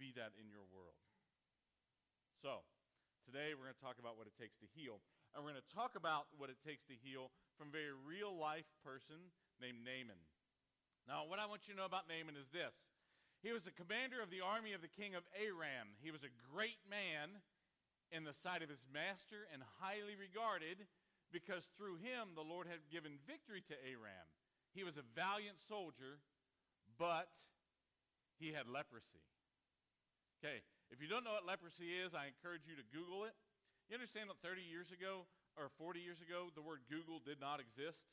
be that in your world. So, today we're going to talk about what it takes to heal. And we're going to talk about what it takes to heal from a very real-life person named Naaman. Now, what I want you to know about Naaman is this. He was a commander of the army of the king of Aram. He was a great man in the sight of his master and highly regarded because through him the Lord had given victory to Aram. He was a valiant soldier, but he had leprosy. Okay, if you don't know what leprosy is, I encourage you to Google it. You understand that 30 years ago or 40 years ago, the word Google did not exist,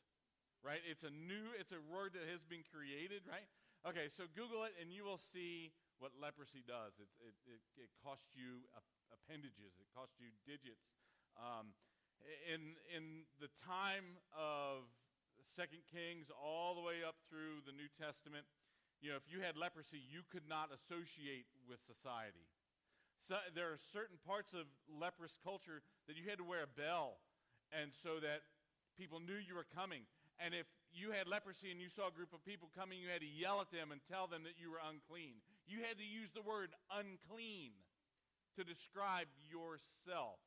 right? It's a word that has been created, right? Okay, so Google it, and you will see what leprosy does. It costs you appendages. It costs you digits. In the time of 2 Kings all the way up through the New Testament, you know, if you had leprosy, you could not associate with society. So there are certain parts of leprous culture that you had to wear a bell, and so that people knew you were coming. And if you had leprosy and you saw a group of people coming, you had to yell at them and tell them that you were unclean. You had to use the word unclean to describe yourself.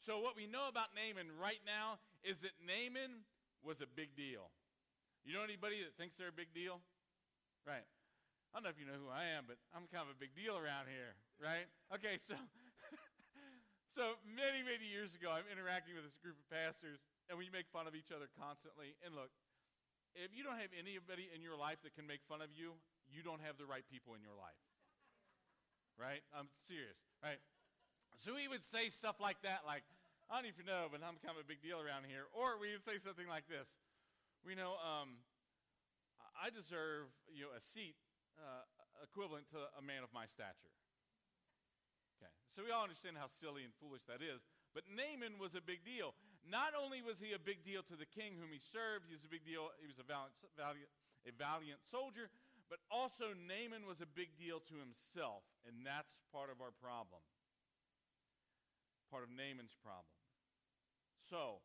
So what we know about Naaman right now is that Naaman was a big deal. You know anybody that thinks they're a big deal? Right. I don't know if you know who I am, but I'm kind of a big deal around here, right? Okay, so many, many years ago, I'm interacting with this group of pastors, and we make fun of each other constantly. And look, if you don't have anybody in your life that can make fun of you, you don't have the right people in your life. Right? I'm serious. Right? So we would say stuff like that, like, I don't know if you know, but I'm kind of a big deal around here. Or we would say something like this. We know, I deserve, you know, a seat equivalent to a man of my stature. Okay. So we all understand how silly and foolish that is. But Naaman was a big deal. Not only was he a big deal to the king whom he served, he was a big deal, he was a valiant soldier, but also Naaman was a big deal to himself, and that's part of our problem, part of Naaman's problem. So,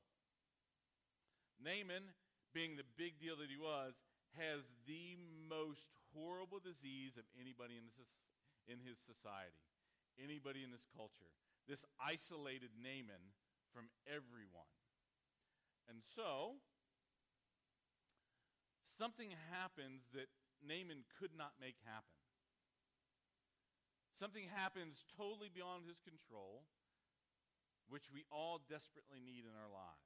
Naaman, being the big deal that he was, has the most horrible disease of anybody in his society, anybody in this culture. This isolated Naaman from everyone. And so, something happens that Naaman could not make happen. Something happens totally beyond his control, which we all desperately need in our lives.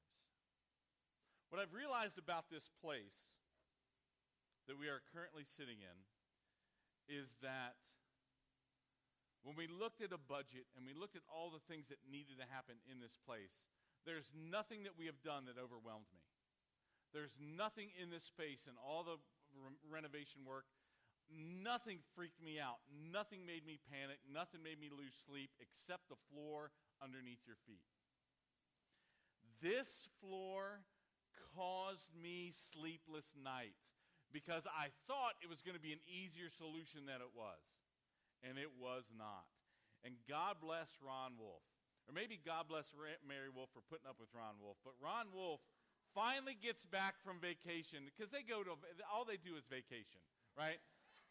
What I've realized about this place that we are currently sitting in is that when we looked at a budget and we looked at all the things that needed to happen in this place, there's nothing that we have done that overwhelmed me. There's nothing in this space and all the renovation work, nothing freaked me out. Nothing made me panic. Nothing made me lose sleep except the floor underneath your feet. This floor caused me sleepless nights because I thought it was going to be an easier solution than it was. And it was not. And God bless Ron Wolf. Or maybe God bless Mary Wolf for putting up with Ron Wolf. But Ron Wolf finally gets back from vacation, because they go to, all they do is vacation, right?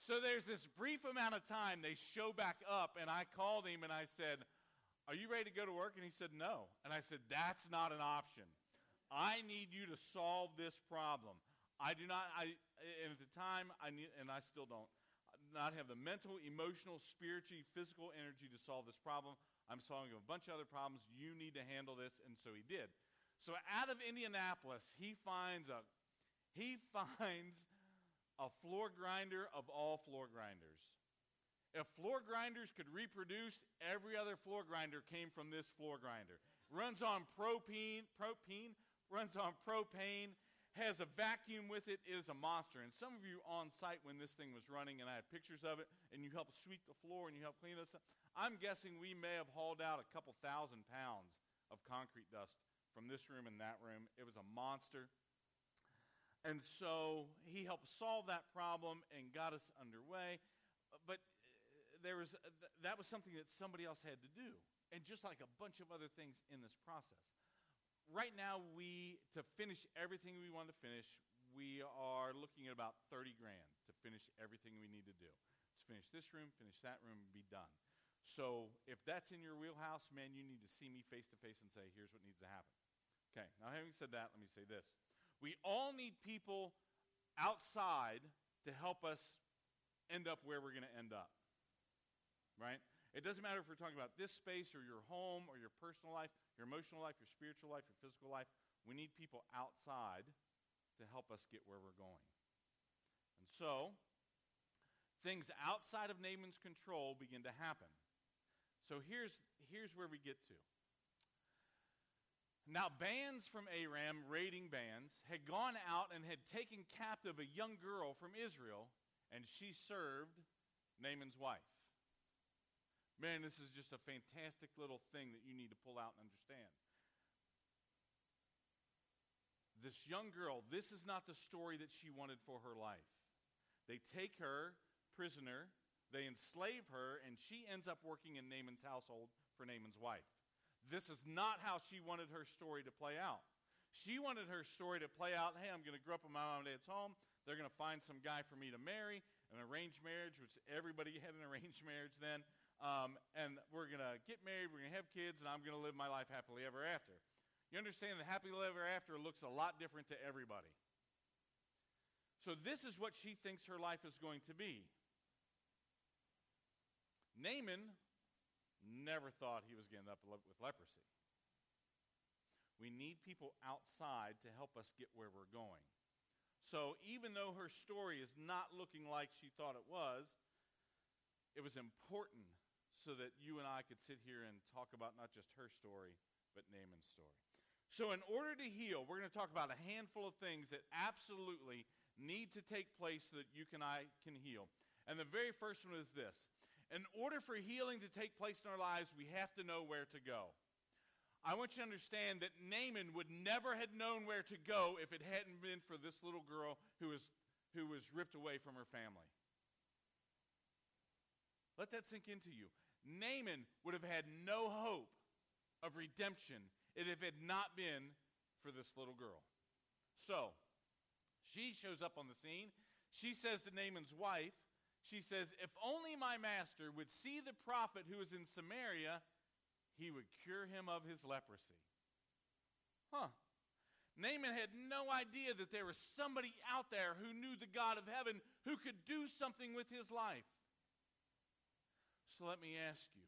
So there's this brief amount of time they show back up, and I called him and I said, "Are you ready to go to work?" And he said, "No." And I said, "That's not an option. I need you to solve this problem." And at the time, I still don't, not have the mental, emotional, spiritual, physical energy to solve this problem. I'm solving a bunch of other problems. You need to handle this. And so he did. So out of Indianapolis, he finds a floor grinder of all floor grinders. If floor grinders could reproduce, every other floor grinder came from this floor grinder. Runs on propane, runs on propane, has a vacuum with it. It is a monster. And some of you on site when this thing was running, and I had pictures of it, and you helped sweep the floor and you helped clean this up, I'm guessing we may have hauled out a couple thousand pounds of concrete dust from this room and that room. It was a monster. And so he helped solve that problem and got us underway. But that was something that somebody else had to do, and just like a bunch of other things in this process. Right now, to finish everything we want to finish, we are looking at about $30,000 to finish everything we need to do. It's Let's finish this room, finish that room, and be done. So if that's in your wheelhouse, man, you need to see me face to face and say, here's what needs to happen. Okay, now having said that, let me say this. We all need people outside to help us end up where we're going to end up, right? It doesn't matter if we're talking about this space or your home or your personal life, your emotional life, your spiritual life, your physical life. We need people outside to help us get where we're going. And so, things outside of Naaman's control begin to happen. So here's where we get to. Now, bands from Aram, raiding bands, had gone out and had taken captive a young girl from Israel, and she served Naaman's wife. Man, this is just a fantastic little thing that you need to pull out and understand. This young girl, this is not the story that she wanted for her life. They take her prisoner, they enslave her, and she ends up working in Naaman's household for Naaman's wife. This is not how she wanted her story to play out. She wanted her story to play out, hey, I'm going to grow up in my mom and dad's home. They're going to find some guy for me to marry, an arranged marriage, which everybody had an arranged marriage then. And we're going to get married, we're going to have kids, and I'm going to live my life happily ever after. You understand that happily ever after looks a lot different to everybody. So this is what she thinks her life is going to be. Naaman never thought he was going to end up with leprosy. We need people outside to help us get where we're going. So even though her story is not looking like she thought it was important so that you and I could sit here and talk about not just her story, but Naaman's story. So in order to heal, we're going to talk about a handful of things that absolutely need to take place so that you and I can heal. And the very first one is this. In order for healing to take place in our lives, we have to know where to go. I want you to understand that Naaman would never have known where to go if it hadn't been for this little girl who was ripped away from her family. Let that sink into you. Naaman would have had no hope of redemption if it had not been for this little girl. So, she shows up on the scene. She says to Naaman's wife, she says, if only my master would see the prophet who is in Samaria, he would cure him of his leprosy. Huh. Naaman had no idea that there was somebody out there who knew the God of heaven who could do something with his life. So let me ask you,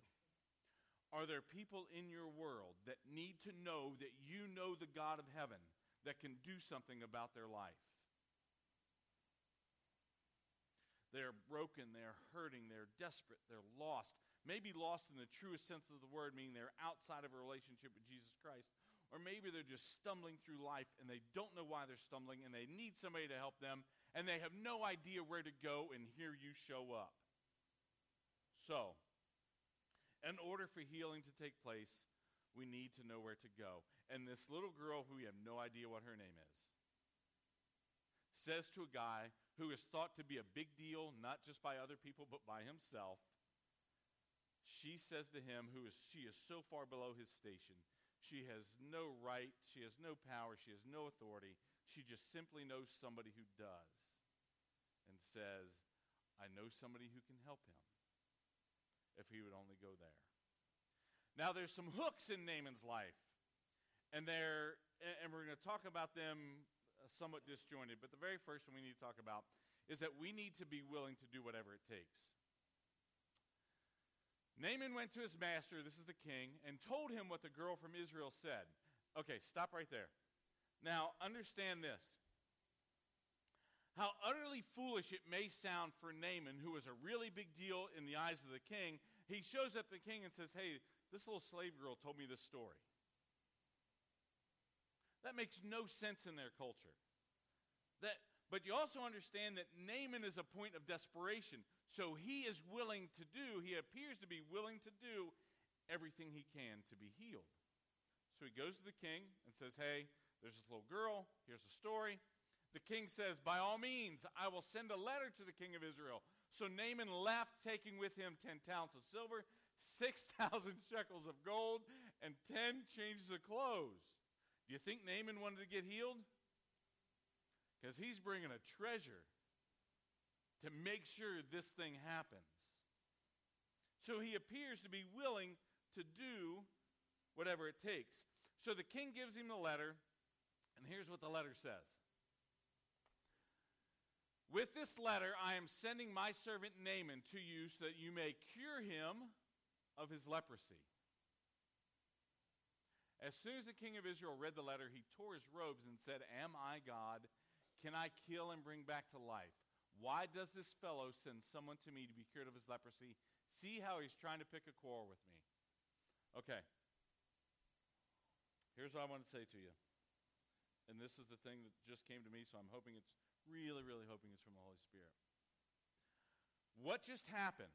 are there people in your world that need to know that you know the God of heaven that can do something about their life? They're broken, they're hurting, they're desperate, they're lost. Maybe lost in the truest sense of the word, meaning they're outside of a relationship with Jesus Christ. Or maybe they're just stumbling through life and they don't know why they're stumbling and they need somebody to help them and they have no idea where to go, and here you show up. So, in order for healing to take place, we need to know where to go. And this little girl, who we have no idea what her name is, says to a guy who is thought to be a big deal, not just by other people, but by himself, she says to him, she is so far below his station, she has no right, she has no power, she has no authority, she just simply knows somebody who does, and says, I know somebody who can help him, if he would only go there. Now there's some hooks in Naaman's life, and we're going to talk about them somewhat disjointed, but the very first one we need to talk about is that we need to be willing to do whatever it takes. Naaman went to his master, this is the king, and told him what the girl from Israel said. Okay, stop right there. Now understand this. How utterly foolish it may sound for Naaman, who was a really big deal in the eyes of the king. He shows up to the king and says, hey, this little slave girl told me this story. That makes no sense in their culture. But you also understand that Naaman is a point of desperation. So he appears to be willing to do everything he can to be healed. So he goes to the king and says, hey, there's this little girl, here's a story. The king says, by all means, I will send a letter to the king of Israel. So Naaman left, taking with him 10 talents of silver, 6,000 shekels of gold, and 10 changes of clothes. Do you think Naaman wanted to get healed? Because he's bringing a treasure to make sure this thing happens. So he appears to be willing to do whatever it takes. So the king gives him the letter, and here's what the letter says. With this letter, I am sending my servant Naaman to you so that you may cure him of his leprosy. As soon as the king of Israel read the letter, he tore his robes and said, Am I God? Can I kill and bring back to life? Why does this fellow send someone to me to be cured of his leprosy? See how he's trying to pick a quarrel with me. Okay. Here's what I want to say to you. And this is the thing that just came to me, so I'm hoping it's really hoping it's from the Holy Spirit. What just happened?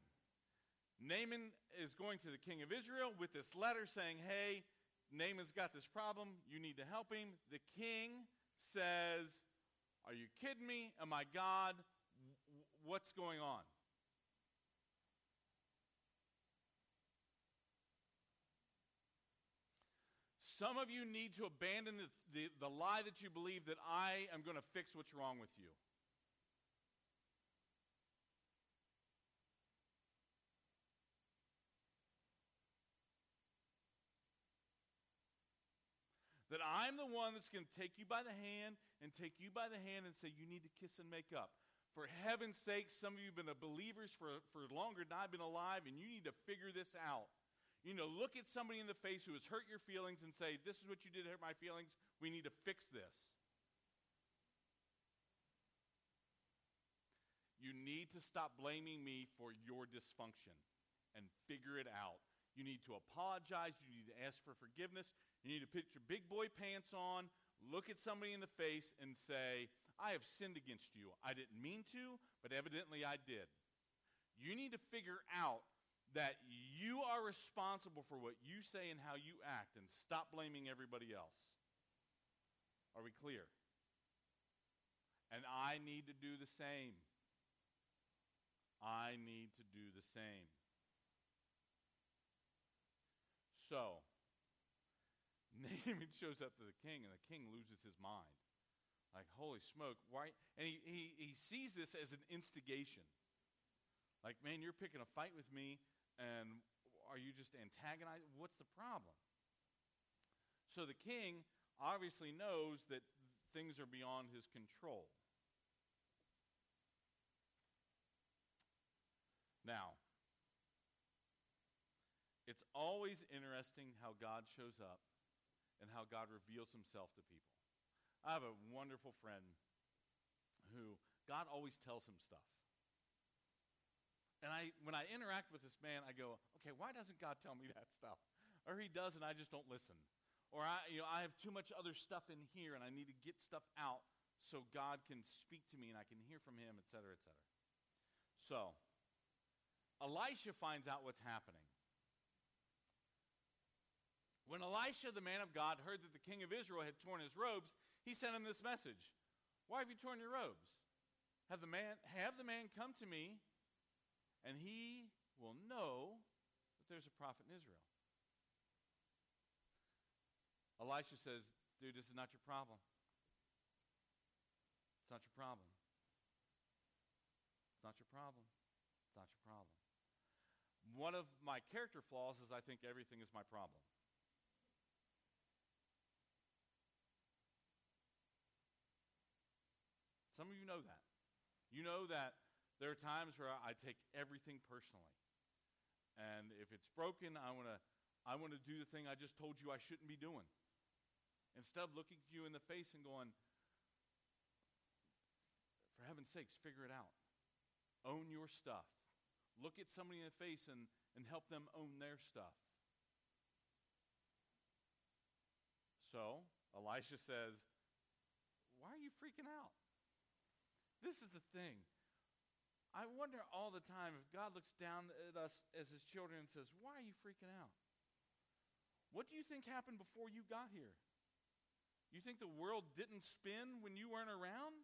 Naaman is going to the king of Israel with this letter saying, hey, Naaman's got this problem. You need to help him. The king says, are you kidding me? Am I God? What's going on? Some of you need to abandon the lie that you believe that I am going to fix what's wrong with you. That I'm the one that's going to take you by the hand and say you need to kiss and make up. For heaven's sake, some of you have been believers for longer than I've been alive, and you need to figure this out. You know, look at somebody in the face who has hurt your feelings and say, this is what you did to hurt my feelings. We need to fix this. You need to stop blaming me for your dysfunction and figure it out. You need to apologize. You need to ask for forgiveness. You need to put your big boy pants on, look at somebody in the face, and say, I have sinned against you. I didn't mean to, but evidently I did. You need to figure out that you are responsible for what you say and how you act, and stop blaming everybody else. Are we clear? And I need to do the same. So, Naaman shows up to the king, and the king loses his mind. Like, holy smoke, why? And he sees this as an instigation. Like, man, you're picking a fight with me, and are you just antagonizing? What's the problem? So the king obviously knows that things are beyond his control. Now, it's always interesting how God shows up and how God reveals himself to people. I have a wonderful friend who God always tells him stuff. And when I interact with this man, I go, okay, why doesn't God tell me that stuff? Or he does and I just don't listen. Or I have too much other stuff in here and I need to get stuff out so God can speak to me and I can hear from him, et cetera, et cetera. So, Elisha finds out what's happening. When Elisha, the man of God, heard that the king of Israel had torn his robes, he sent him this message. Why have you torn your robes? Have the man come to me, and he will know that there's a prophet in Israel. Elisha says, dude, this is not your problem. It's not your problem. It's not your problem. It's not your problem. One of my character flaws is I think everything is my problem. Some of you know that. You know that there are times where I take everything personally. And if it's broken, I want to do the thing I just told you I shouldn't be doing. Instead of looking you in the face and going, for heaven's sakes, figure it out. Own your stuff. Look at somebody in the face and help them own their stuff. So, Elisha says, why are you freaking out? This is the thing. I wonder all the time if God looks down at us as his children and says, why are you freaking out? What do you think happened before you got here? You think the world didn't spin when you weren't around?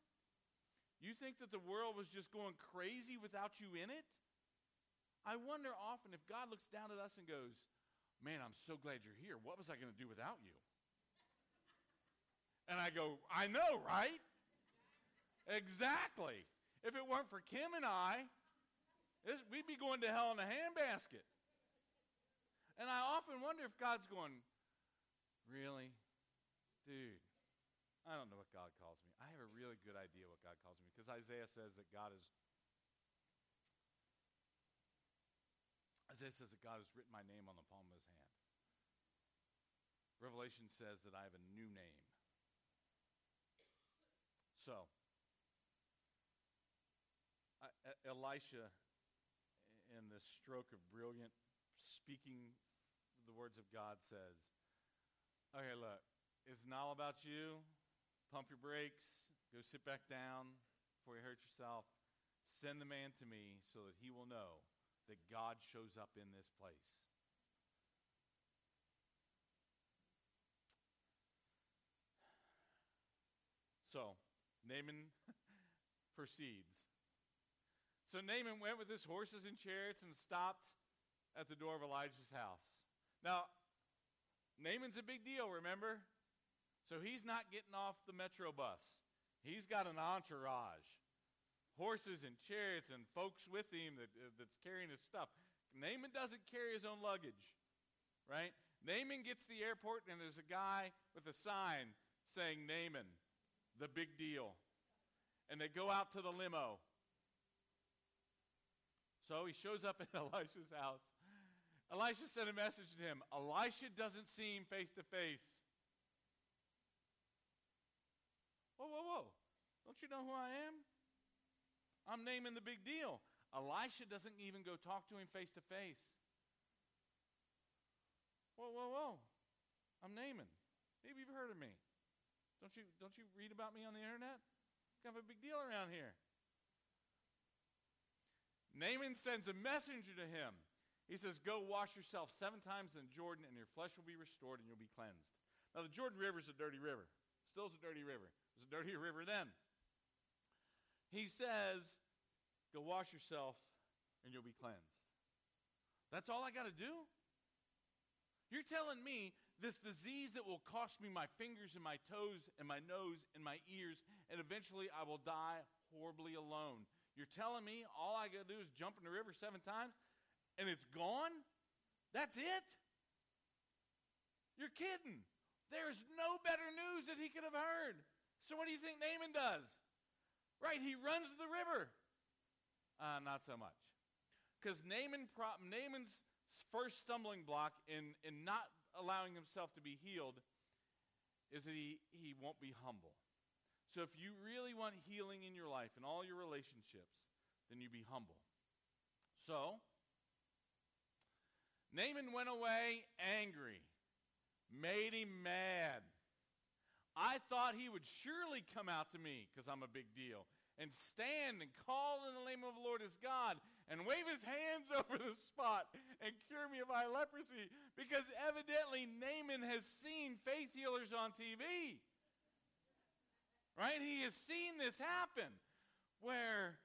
You think that the world was just going crazy without you in it? I wonder often if God looks down at us and goes, man, I'm so glad you're here. What was I going to do without you? And I go, I know, right? Exactly. If it weren't for Kim and I, we'd be going to hell in a handbasket. And I often wonder if God's going, really? Dude, I don't know what God calls me. I have a really good idea what God calls me, because Isaiah says that God has written my name on the palm of his hand. Revelation says that I have a new name. So, Elisha, in this stroke of brilliant speaking the words of God, says, okay, look, it's not all about you. Pump your brakes. Go sit back down before you hurt yourself. Send the man to me so that he will know that God shows up in this place. So, Naaman proceeds. So Naaman went with his horses and chariots and stopped at the door of Elijah's house. Now, Naaman's a big deal, remember? So he's not getting off the metro bus. He's got an entourage. Horses and chariots and folks with him that's carrying his stuff. Naaman doesn't carry his own luggage, right? Naaman gets to the airport, and there's a guy with a sign saying, Naaman, the big deal. And they go out to the limo. So he shows up at Elisha's house. Elisha sent a message to him. Elisha doesn't seem face to face. Whoa. Don't you know who I am? I'm naming the big deal. Elisha doesn't even go talk to him face to face. Whoa. I'm naming. Maybe you've heard of me. Don't you read about me on the internet? Kind of a big deal around here. Naaman sends a messenger to him. He says, go wash yourself 7 times in Jordan, and your flesh will be restored, and you'll be cleansed. Now, the Jordan River is a dirty river. Still is a dirty river. It was a dirty river then. He says, go wash yourself, and you'll be cleansed. That's all I got to do? You're telling me this disease that will cost me my fingers and my toes and my nose and my ears, and eventually I will die horribly alone. You're telling me all I got to do is jump in the river 7 times, and it's gone? That's it? You're kidding. There's no better news that he could have heard. So what do you think Naaman does? Right, he runs to the river. Not so much. Because Naaman's first stumbling block in not allowing himself to be healed is that he won't be humble. So if you really want healing in your life and all your relationships, then you be humble. So, Naaman went away angry, made him mad. I thought he would surely come out to me, because I'm a big deal, and stand and call in the name of the Lord his God and wave his hands over the spot and cure me of my leprosy, because evidently Naaman has seen faith healers on TV. Right? He has seen this happen where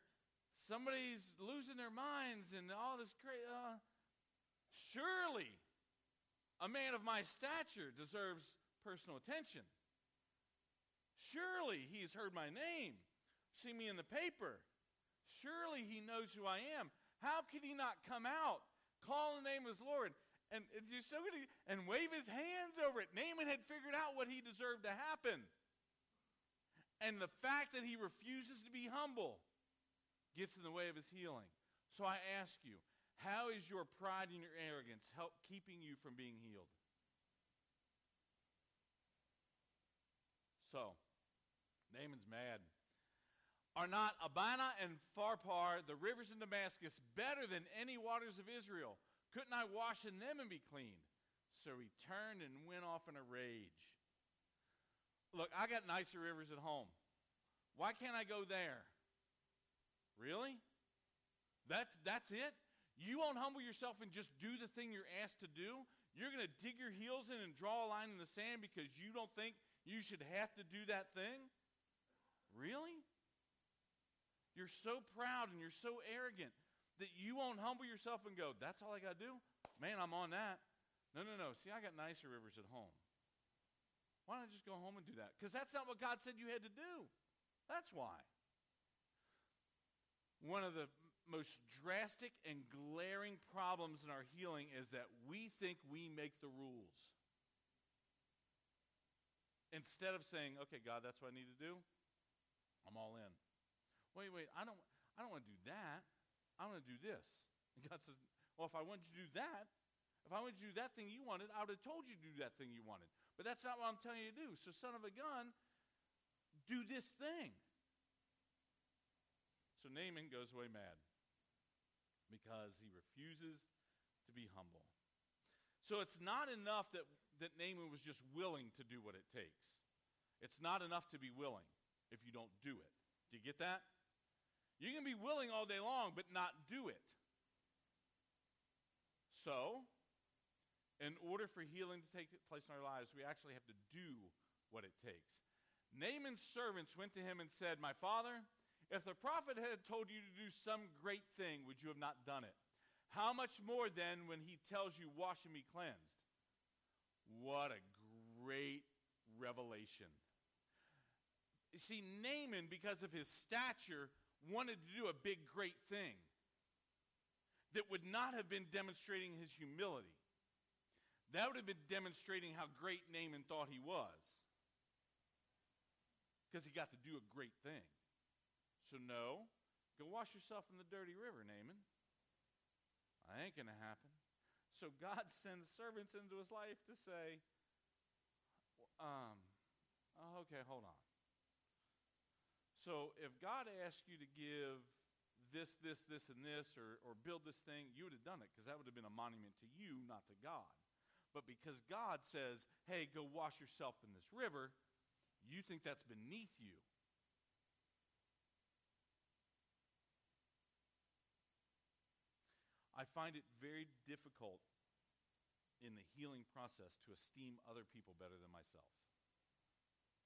somebody's losing their minds and all this crazy. Surely a man of my stature deserves personal attention. Surely he has heard my name, seen me in the paper. Surely he knows who I am. How could he not come out, call the name of his Lord, and wave his hands over it? Naaman had figured out what he deserved to happen. And the fact that he refuses to be humble gets in the way of his healing. So I ask you, how is your pride and your arrogance keeping you from being healed? So, Naaman's mad. Are not Abana and Farpar, the rivers in Damascus, better than any waters of Israel? Couldn't I wash in them and be clean? So he turned and went off in a rage. Look, I got nicer rivers at home. Why can't I go there? Really? That's it? You won't humble yourself and just do the thing you're asked to do? You're going to dig your heels in and draw a line in the sand because you don't think you should have to do that thing? Really? You're so proud and you're so arrogant that you won't humble yourself and go, that's all I got to do? Man, I'm on that. No. See, I got nicer rivers at home. Why don't I just go home and do that? Because that's not what God said you had to do. That's why. One of the most drastic and glaring problems in our healing is that we think we make the rules. Instead of saying, okay, God, that's what I need to do, I'm all in. Wait, I don't want to do that. I want to do this. And God says, well, if I wanted you to do that, if I wanted you to do that thing you wanted, I would have told you to do that thing you wanted. But that's not what I'm telling you to do. So, son of a gun, do this thing. So Naaman goes away mad because he refuses to be humble. So it's not enough that Naaman was just willing to do what it takes. It's not enough to be willing if you don't do it. Do you get that? You can be willing all day long but not do it. So, in order for healing to take place in our lives, we actually have to do what it takes. Naaman's servants went to him and said, "My father, if the prophet had told you to do some great thing, would you have not done it? How much more then when he tells you, 'Wash and be cleansed'?" What a great revelation. You see, Naaman, because of his stature, wanted to do a big, great thing that would not have been demonstrating his humility. That would have been demonstrating how great Naaman thought he was, because he got to do a great thing. So no, go wash yourself in the dirty river, Naaman. That ain't going to happen. So God sends servants into his life to say, okay, hold on. So if God asked you to give this, and this, or build this thing, you would have done it, because that would have been a monument to you, not to God. But because God says, hey, go wash yourself in this river, you think that's beneath you. I find it very difficult in the healing process to esteem other people better than myself.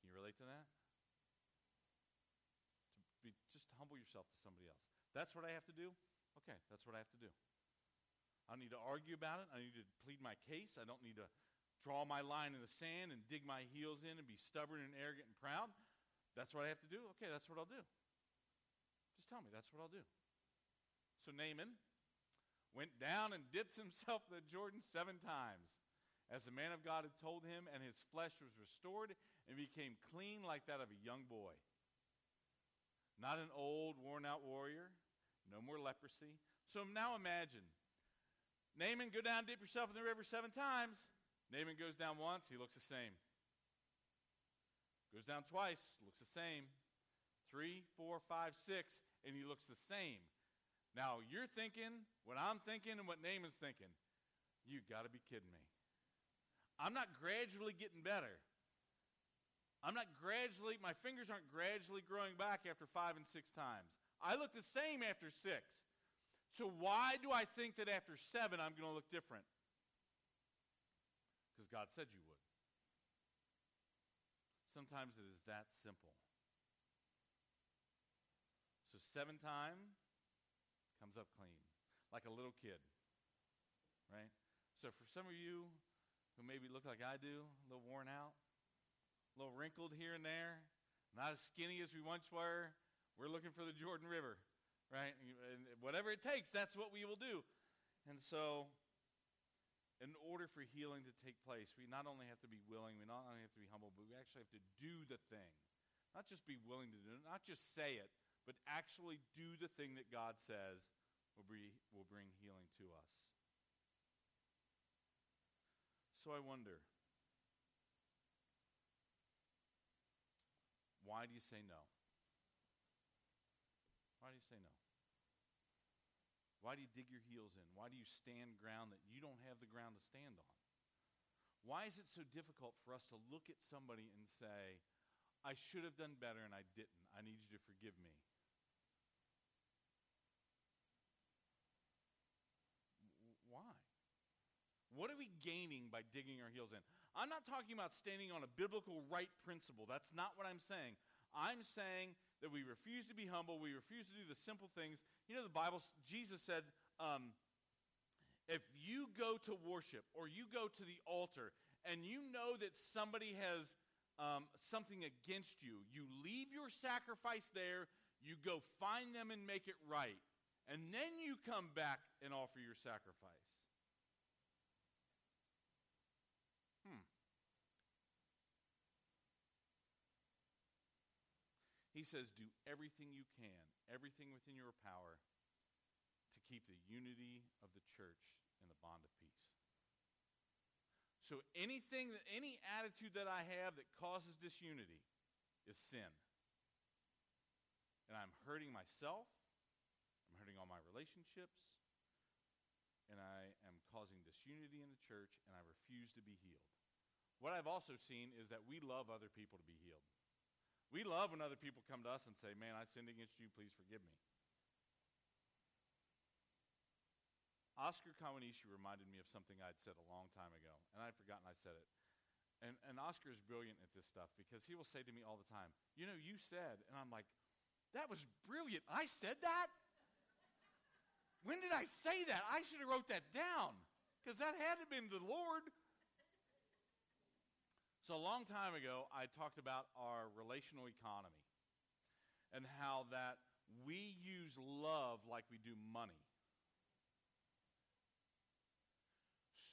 Can you relate to that? Just humble yourself to somebody else. That's what I have to do? Okay, that's what I have to do. I don't need to argue about it. I need to plead my case. I don't need to draw my line in the sand and dig my heels in and be stubborn and arrogant and proud. That's what I have to do? Okay, that's what I'll do. Just tell me, that's what I'll do. So Naaman went down and dipped himself in the Jordan 7 times, as the man of God had told him, and his flesh was restored and became clean like that of a young boy. Not an old, worn-out warrior, no more leprosy. So now imagine, Naaman, go down and dip yourself in the river 7 times. Naaman goes down once, he looks the same. Goes down twice, looks the same. 3, 4, 5, 6, and he looks the same. Now, you're thinking what I'm thinking and what Naaman's thinking. You got to be kidding me. I'm not gradually getting better. My fingers aren't gradually growing back after 5 and 6 times. I look the same after 6. So why do I think that after 7 I'm going to look different? Because God said you would. Sometimes it is that simple. So 7 times. Comes up clean, like a little kid, right? So for some of you who maybe look like I do, a little worn out, a little wrinkled here and there, not as skinny as we once were, we're looking for the Jordan River, right? And whatever it takes, that's what we will do. And so in order for healing to take place, we not only have to be willing, we not only have to be humble, but we actually have to do the thing. Not just be willing to do it, not just say it, but actually do the thing that God says will bring healing to us. So I wonder, why do you say no? Why do you say no? Why do you dig your heels in? Why do you stand ground that you don't have the ground to stand on? Why is it so difficult for us to look at somebody and say, I should have done better and I didn't. I need you to forgive me. Why? What are we gaining by digging our heels in? I'm not talking about standing on a biblical right principle. That's not what I'm saying. I'm saying that we refuse to be humble. We refuse to do the simple things. You know, the Bible, Jesus said, if you go to worship or you go to the altar and you know that somebody has something against you, you leave your sacrifice there, You go find them and make it right. And then you come back and offer your sacrifice. He says, do everything you can, everything within your power, to keep the unity of the church in the bond of peace. So any attitude that I have that causes disunity is sin. And I'm hurting myself, I'm hurting all my relationships, and I am causing disunity in the church, and I refuse to be healed. What I've also seen is that we love other people to be healed. We love when other people come to us and say, man, I sinned against you, please forgive me. Oscar Kawanishi reminded me of something I'd said a long time ago, and I'd forgotten I said it. And Oscar is brilliant at this stuff because he will say to me all the time, you know, you said, and I'm like, that was brilliant. I said that? When did I say that? I should have wrote that down because that had to have been the Lord. So a long time ago, I talked about our relational economy and how that we use love like we do money.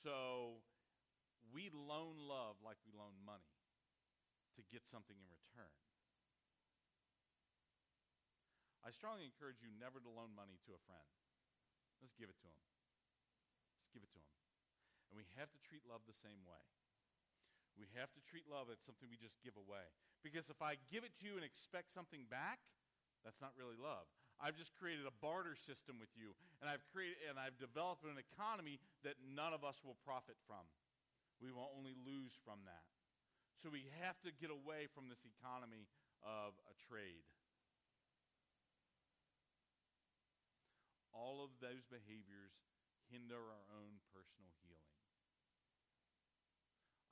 So we loan love like we loan money to get something in return. I strongly encourage you never to loan money to a friend. Let's give it to them. Let's give it to them. And we have to treat love the same way. We have to treat love as something we just give away. Because if I give it to you and expect something back, that's not really love. I've just created a barter system with you, and I've developed an economy that none of us will profit from. We will only lose from that. So we have to get away from this economy of a trade. All of those behaviors hinder our own personal healing.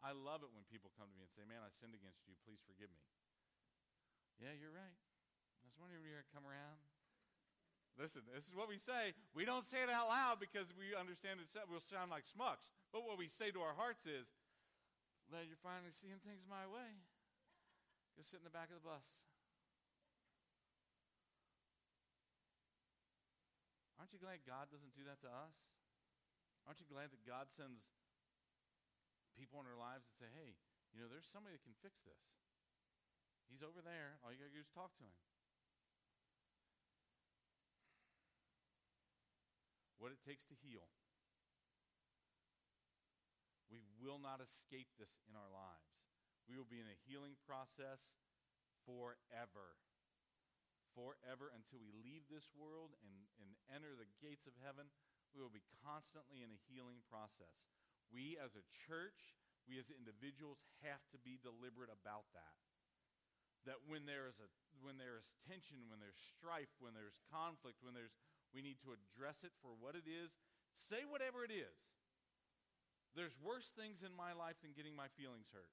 I love it when people come to me and say, man, I sinned against you. Please forgive me. Yeah, you're right. I was wondering when you were going to come around. Listen, this is what we say. We don't say it out loud because we understand it. We'll sound like schmucks. But what we say to our hearts is, glad you're finally seeing things my way. Go sit in the back of the bus. Aren't you glad God doesn't do that to us? Aren't you glad that God sends people in their lives that say, hey, you know, there's somebody that can fix this. He's over there. All you got to do is talk to him. What it takes to heal. We will not escape this in our lives. We will be in a healing process forever. Forever until we leave this world and enter the gates of heaven. We will be constantly in a healing process. We as a church, we as individuals have to be deliberate about that. That when there is tension, when there's strife, when there's conflict, we need to address it for what it is. Say whatever it is. There's worse things in my life than getting my feelings hurt.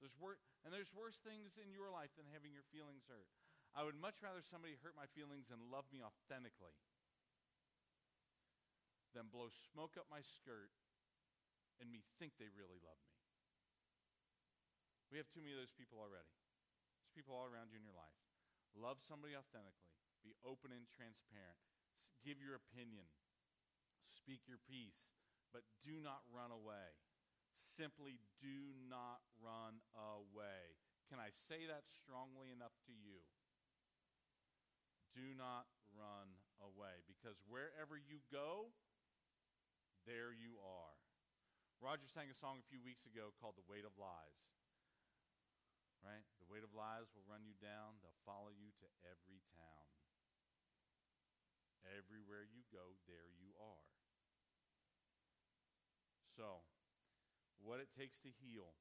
There's worse things in your life than having your feelings hurt. I would much rather somebody hurt my feelings and love me authentically than blow smoke up my skirt and me think they really love me. We have too many of those people already. There's people all around you in your life. Love somebody authentically. Be open and transparent. Give your opinion. Speak your piece. But do not run away. Simply do not run away. Can I say that strongly enough to you? Do not run away. Because wherever you go, there you are. Roger sang a song a few weeks ago called The Weight of Lies. Right? The weight of lies will run you down. They'll follow you to every town. Everywhere you go, there you are. So, what it takes to heal,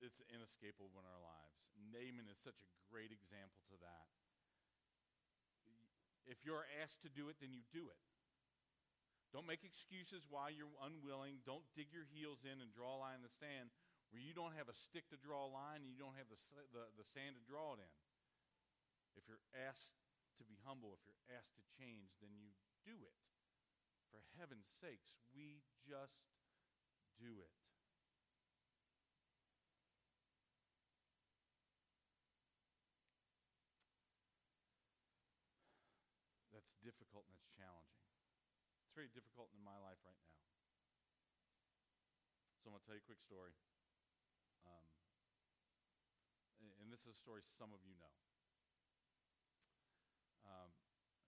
it's inescapable in our lives. Naaman is such a great example to that. If you're asked to do it, then you do it. Don't make excuses why you're unwilling. Don't dig your heels in and draw a line in the sand where you don't have a stick to draw a line and you don't have the sand to draw it in. If you're asked to be humble, if you're asked to change, then you do it. For heaven's sakes, we just do it. it's difficult and it's challenging. It's very difficult in my life right now. So I'm going to tell you a quick story. And this is a story some of you know.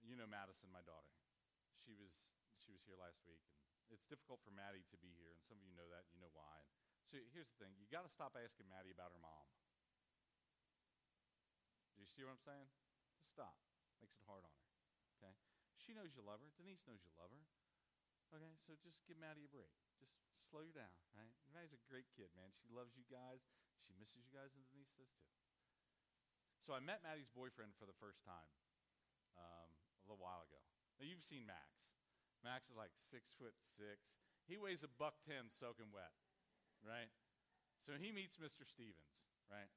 You know Madison, my daughter. She was here last week, and it's difficult for Maddie to be here, and some of you know that, and you know why. And so here's the thing. You got to stop asking Maddie about her mom. Do you see what I'm saying? Just stop. Makes it hard on her, okay? She knows you love her. Denise knows you love her, okay? So just give Maddie a break. Just slow you down, right? Maddie's a great kid, man. She loves you guys. She misses you guys, and Denise does too. So I met Maddie's boyfriend for the first time a little while ago. Now, you've seen Max. Max is like 6'6". He weighs 110 soaking wet, right? So he meets Mr. Stevens, right?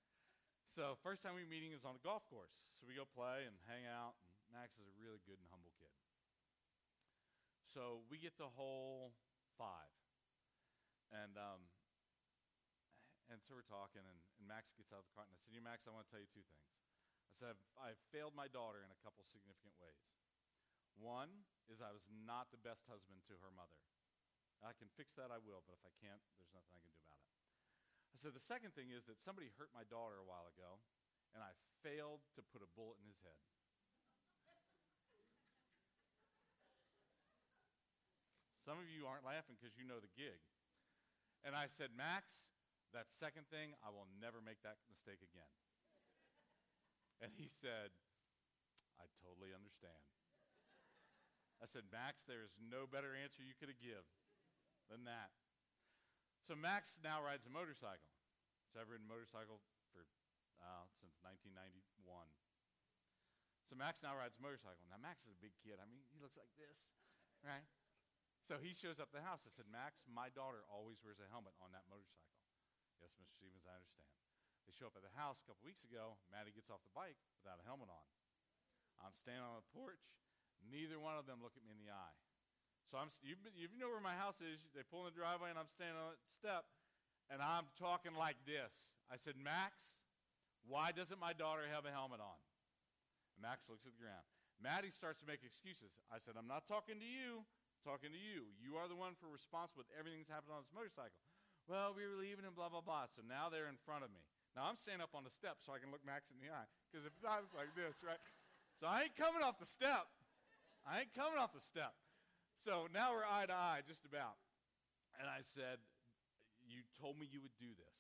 So first time we're meeting is on a golf course. So we go play and hang out. And Max is a really good and humble kid. So we get to hole 5. And so we're talking, and Max gets out of the car. And I said, "You, Max, I want to tell you two things." I said, I've failed my daughter in a couple significant ways. One is I was not the best husband to her mother. I can fix that, I will, but if I can't, there's nothing I can do about it. I said, the second thing is that somebody hurt my daughter a while ago, and I failed to put a bullet in his head. Some of you aren't laughing because you know the gig. And I said, Max, that second thing, I will never make that mistake again. And he said, I totally understand. I said, Max, there is no better answer you could have given than that. So Max now rides a motorcycle. So I've ridden a motorcycle for since 1991. So Max now rides a motorcycle. Now Max is a big kid. I mean, he looks like this, right? So he shows up at the house. I said, Max, my daughter always wears a helmet on that motorcycle. Yes, Mr. Stevens, I understand. They show up at the house a couple weeks ago. Maddie gets off the bike without a helmet on. I'm standing on the porch. Neither one of them look at me in the eye. So you know where my house is. They pull in the driveway, and I'm standing on the step, and I'm talking like this. I said, Max, why doesn't my daughter have a helmet on? And Max looks at the ground. Maddie starts to make excuses. I said, I'm not talking to you. I'm talking to you. You are the one for responsible with everything that's happened on this motorcycle. Well, we were leaving and blah, blah, blah. So now they're in front of me. Now I'm standing up on the step so I can look Max in the eye. Because if I was like this, right? So I ain't coming off the step. I ain't coming off the step. So now we're eye to eye, just about. And I said, you told me you would do this.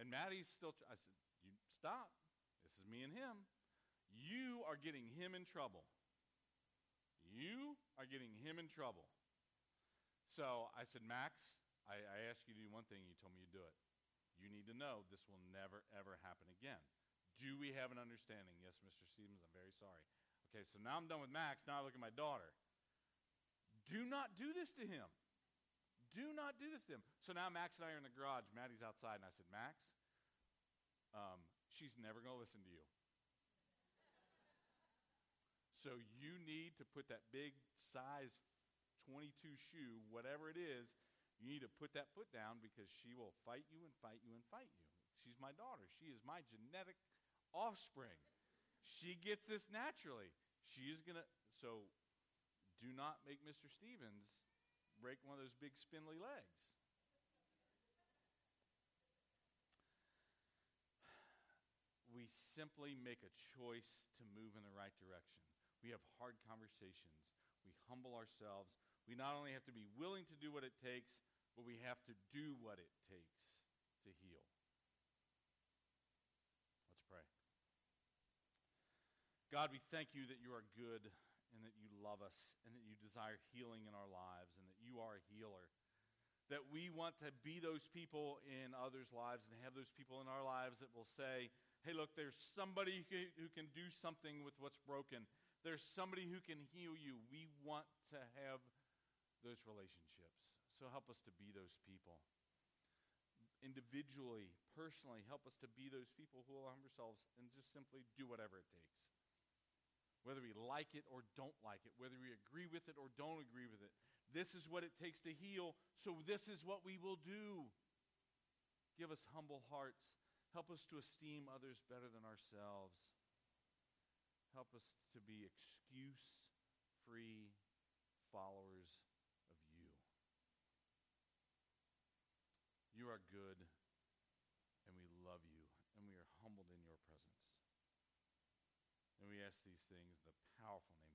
And Maddie's still, I said, you stop. This is me and him. You are getting him in trouble. You are getting him in trouble. So I said, Max, I asked you to do one thing, and you told me you'd do it. You need to know this will never, ever happen again. Do we have an understanding? Yes, Mr. Stevens, I'm very sorry. Okay, so now I'm done with Max. Now I look at my daughter. Do not do this to him. Do not do this to him. So now Max and I are in the garage. Maddie's outside, and I said, Max, she's never going to listen to you. So you need to put that big size 22 shoe, whatever it is, you need to put that foot down because she will fight you and fight you and fight you. She's my daughter. She is my genetic offspring. She gets this naturally. She is going to, so do not make Mr. Stevens break one of those big spindly legs. We simply make a choice to move in the right direction. We have hard conversations. We humble ourselves. We not only have to be willing to do what it takes, but we have to do what it takes to heal. Let's pray. God, we thank you that you are good and that you love us and that you desire healing in our lives and that you are a healer, that we want to be those people in others' lives and have those people in our lives that will say, hey, look, there's somebody who can do something with what's broken. There's somebody who can heal you. We want to have those relationships. So help us to be those people. Individually, personally, help us to be those people who allow ourselves and just simply do whatever it takes. Whether we like it or don't like it, whether we agree with it or don't agree with it. This is what it takes to heal, so this is what we will do. Give us humble hearts. Help us to esteem others better than ourselves. Help us to be excuse-free followers of you. You are good, and we love you, and we are humbled in your presence. And we ask these things in the powerful name.